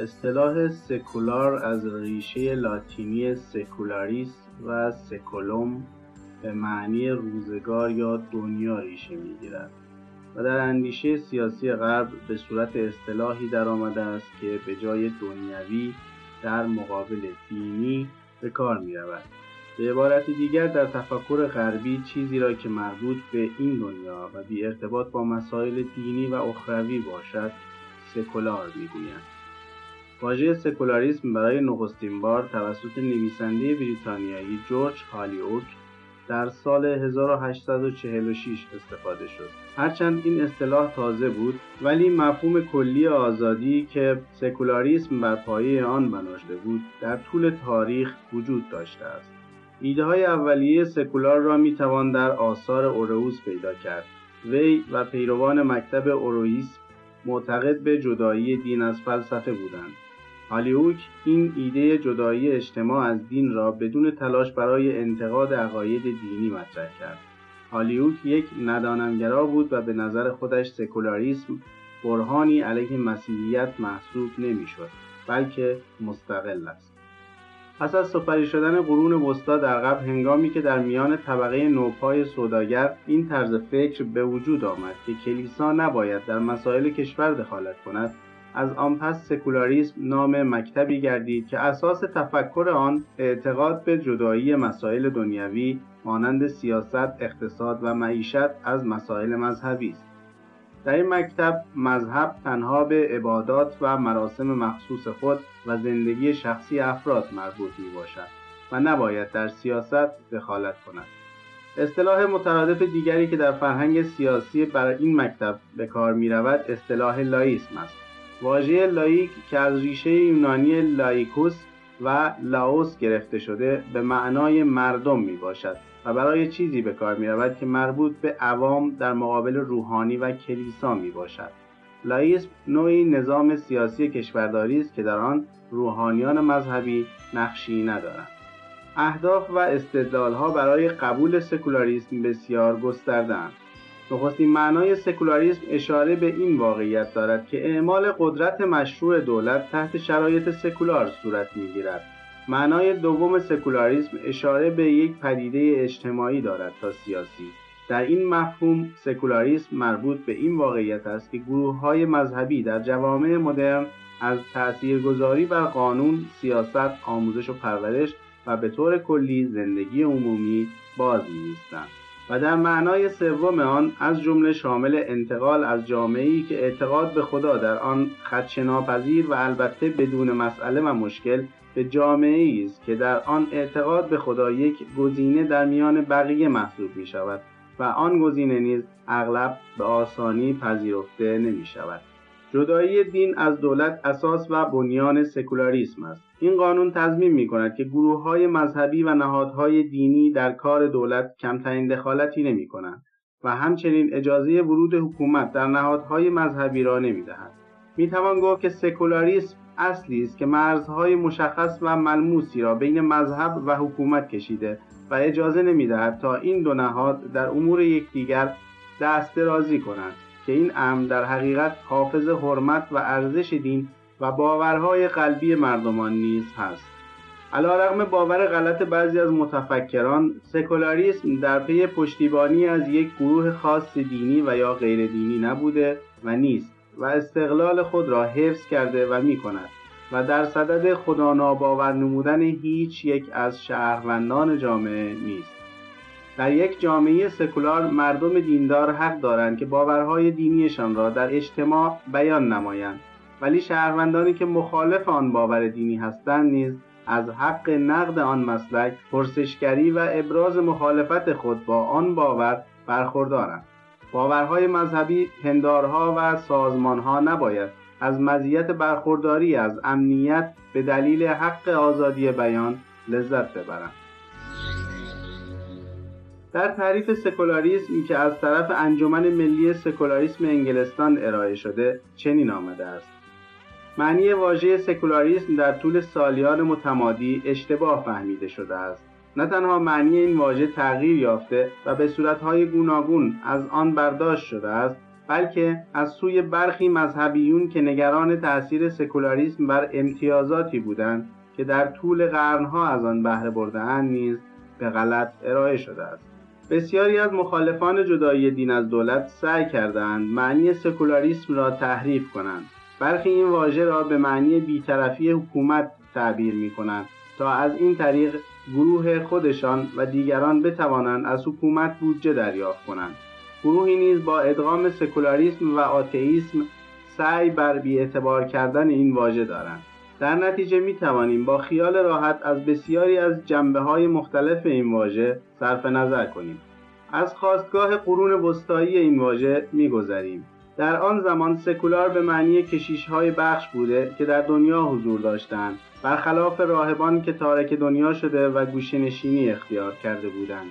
اصطلاح سکولار از ریشه لاتینی سکولاریس و سکولوم به معنی روزگار یا دنیا ریشه می‌گیرد و در اندیشه سیاسی غرب به صورت اصطلاحی درآمده است که به جای دنیوی در مقابل دینی به کار می‌رود. به عبارت دیگر در تفکر غربی چیزی را که مربوط به این دنیا و بی ارتباط با مسائل دینی و اخروی باشد سکولار می‌گویند. واژه سکولاریسم برای نخستین بار توسط نویسنده بریتانیایی جورج هالیوک در سال 1846 استفاده شد. هرچند این اصطلاح تازه بود، ولی مفهوم کلی آزادی که سکولاریسم بر پایه آن بنا شده بود، در طول تاریخ وجود داشته است. ایده‌های اولیه سکولار را می‌توان در آثار اوروئوس پیدا کرد. وی و پیروان مکتب اوروئیسم معتقد به جدایی دین از فلسفه بودند. هالیوک این ایده جدایی اجتماع از دین را بدون تلاش برای انتقاد عقاید دینی مطرح کرد. هالیوک یک ندانمگرا بود و به نظر خودش سکولاریسم برهانی علیه مسیحیت محسوب نمی‌شد، بلکه مستقل است. پس از سپری شدن قرون وسطی در غرب، هنگامی که در میان طبقه نوپای سوداگر این طرز فکر به وجود آمد که کلیسا نباید در مسائل کشور دخالت کند، از آن پس سکولاریسم نام مکتبی گردید که اساس تفکر آن اعتقاد به جدایی مسائل دنیوی مانند سیاست، اقتصاد و معیشت از مسائل مذهبی است. در این مکتب مذهب تنها به عبادات و مراسم مخصوص خود و زندگی شخصی افراد مربوط میباشد و نباید در سیاست دخالت کند. اصطلاح مترادف دیگری که در فرهنگ سیاسی برای این مکتب به کار میرود اصطلاح لاییسم است. واژه لاییک که از ریشه یونانی لایکوس و لاوس گرفته شده به معنای مردم میباشد و برای چیزی به کار می‌رود که مربوط به عوام در مقابل روحانی و کلیسا میباشد. لاییسم نوعی نظام سیاسی کشورداری است که در آن روحانیان مذهبی نقشی ندارند. اهداف و استدلال‌ها برای قبول سکولاریسم بسیار گسترده‌اند. نخستین معنای سکولاریسم اشاره به این واقعیت دارد که اعمال قدرت مشروع دولت تحت شرایط سکولار صورت می‌گیرد. معنای دوم سکولاریسم اشاره به یک پدیده اجتماعی دارد تا سیاسی. در این مفهوم سکولاریسم مربوط به این واقعیت است که گروه‌های مذهبی در جوامع مدرن از تأثیرگذاری بر قانون، سیاست، آموزش و پرورش و به طور کلی زندگی عمومی باز می‌ایستند. و در معنای سوم آن از جمله شامل انتقال از جامعه‌ای که اعتقاد به خدا در آن خدشه‌ناپذیر و البته بدون مسئله و مشکل به جامعه‌ای است که در آن اعتقاد به خدا یک گزینه در میان بقیه محسوب می‌شود و آن گزینه نیز اغلب به آسانی پذیرفته نمی‌شود. جدایی دین از دولت اساس و بنیان سکولاریسم است. این قانون تضمین می‌کند که گروه‌های مذهبی و نهادهای دینی در کار دولت کمترین دخالتی نمی‌کنند و همچنین اجازه ورود حکومت در نهادهای مذهبی را نمی‌دهد. می‌توان گفت که سکولاریسم اصلی است که مرزهای مشخص و ملموسی را بین مذهب و حکومت کشیده و اجازه نمی‌دهد تا این دو نهاد در امور یکدیگر دست درازی کنند که این امر در حقیقت حافظ حرمت و ارزش دین و باورهای قلبی مردمان نیز هست. علی‌رغم باور غلط بعضی از متفکران، سکولاریسم در پی پشتیبانی از یک گروه خاص دینی و یا غیر دینی نبوده و نیست و استقلال خود را حفظ کرده و می‌کند و در صدد خدا ناباور نمودن هیچ یک از شهروندان جامعه نیست. در یک جامعه سکولار مردم دیندار حق دارند که باورهای دینیشان را در اجتماع بیان نمایند، ولی شهروندانی که مخالف آن باور دینی هستند نیز از حق نقد آن مسلک، پرسشگری و ابراز مخالفت خود با آن باور برخوردارند. باورهای مذهبی، پندارها و سازمانها نباید از مزیت برخورداری از امنیت به دلیل حق آزادی بیان لذت ببرند. در تعریف سکولاریسم که از طرف انجمن ملی سکولاریسم انگلستان ارائه شده چنین آمده است: معنی واژه سکولاریسم در طول سالیان متمادی اشتباه فهمیده شده است. نه تنها معنی این واژه تغییر یافته و به صورت‌های گوناگون از آن برداشت شده است، بلکه از سوی برخی مذهبیون که نگران تأثیر سکولاریسم بر امتیازاتی بودند که در طول قرنها از آن بهره برده‌اند نیز به غلط ارائه شده است. بسیاری از مخالفان جدایی دین از دولت سعی کردند معنی سکولاریسم را تحریف کنند. برخی این واژه را به معنی بی‌طرفی حکومت تعبیر می‌کنند تا از این طریق گروه خودشان و دیگران بتوانند از حکومت بودجه دریافت کنند. گروهی نیز با ادغام سکولاریسم و آتئیسم سعی بر بی‌اعتبار کردن این واژه دارند. در نتیجه می توانیم با خیال راحت از بسیاری از جنبه‌های مختلف این واژه صرف نظر کنیم. از خاستگاه قرون وسطایی این واژه می‌گذریم. در آن زمان سکولار به معنی کشیش‌های بخش بوده که در دنیا حضور داشتند، برخلاف راهبان که تارک دنیا شده و گوشه‌نشینی اختیار کرده بودند.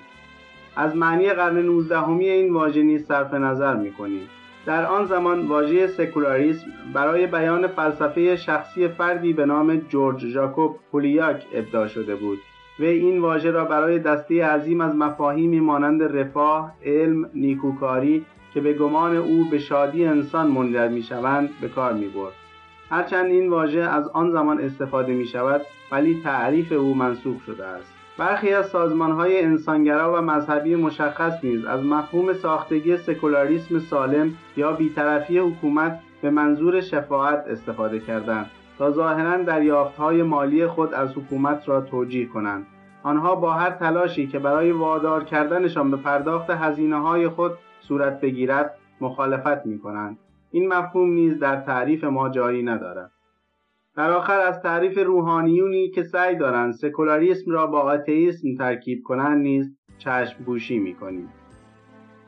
از معنی قرن 19 این واژه نیز صرف نظر می‌کنیم. در آن زمان واژه سکولاریسم برای بیان فلسفه شخصی فردی به نام جورج ژاکوب پولیاک ابداع شده بود و این واژه را برای دسته عظیم از مفاهیمی مانند رفاه، علم، نیکوکاری که به گمان او به شادی انسان منجر می‌شوند به کار می‌برد. هرچند این واژه از آن زمان استفاده می‌شود ولی تعریف او منسوخ شده است. برخی از سازمان‌های انسانگرا و مذهبی مشخص نیز از مفهوم ساختگی سکولاریسم سالم یا بی‌طرفی حکومت به منظور شفاعت استفاده کردند تا ظاهراً دریافت‌های مالی خود از حکومت را توجیه کنند. آنها با هر تلاشی که برای وادار کردنشان به پرداخت هزینه‌های خود صورت بگیرد مخالفت می‌کنند. این مفهوم نیز در تعریف ما جایی ندارد. در آخر از تعریف روحانیونی که سعی دارند سکولاریسم را با آتئیسم ترکیب کنند نیز چشم پوشی می‌کنیم.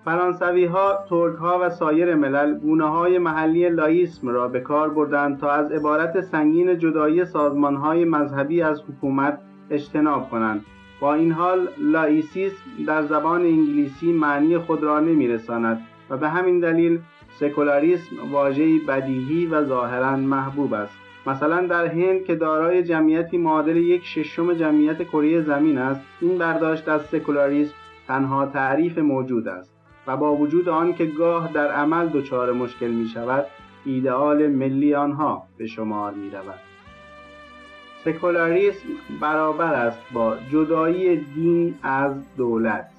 فرانسوی‌ها، ترک‌ها و سایر ملل گونه‌های محلی لایسم را به کار بردند تا از عبارت سنگین جدایی سازمان‌های مذهبی از حکومت اجتناب کنند. با این حال لایسیسم در زبان انگلیسی معنی خود را نمی‌رساند و به همین دلیل سکولاریسم واژه‌ای بدیهی و ظاهراً محبوب است. مثلا در هند که دارای جمعیتی معادل 1/6 جمعیت کره زمین است، این برداشت از سکولاریسم تنها تعریف موجود است و با وجود آن که گاه در عمل دچار مشکل می شود، ایدئال ملی آنها به شمار می رود. سکولاریسم برابر است با جدایی دین از دولت.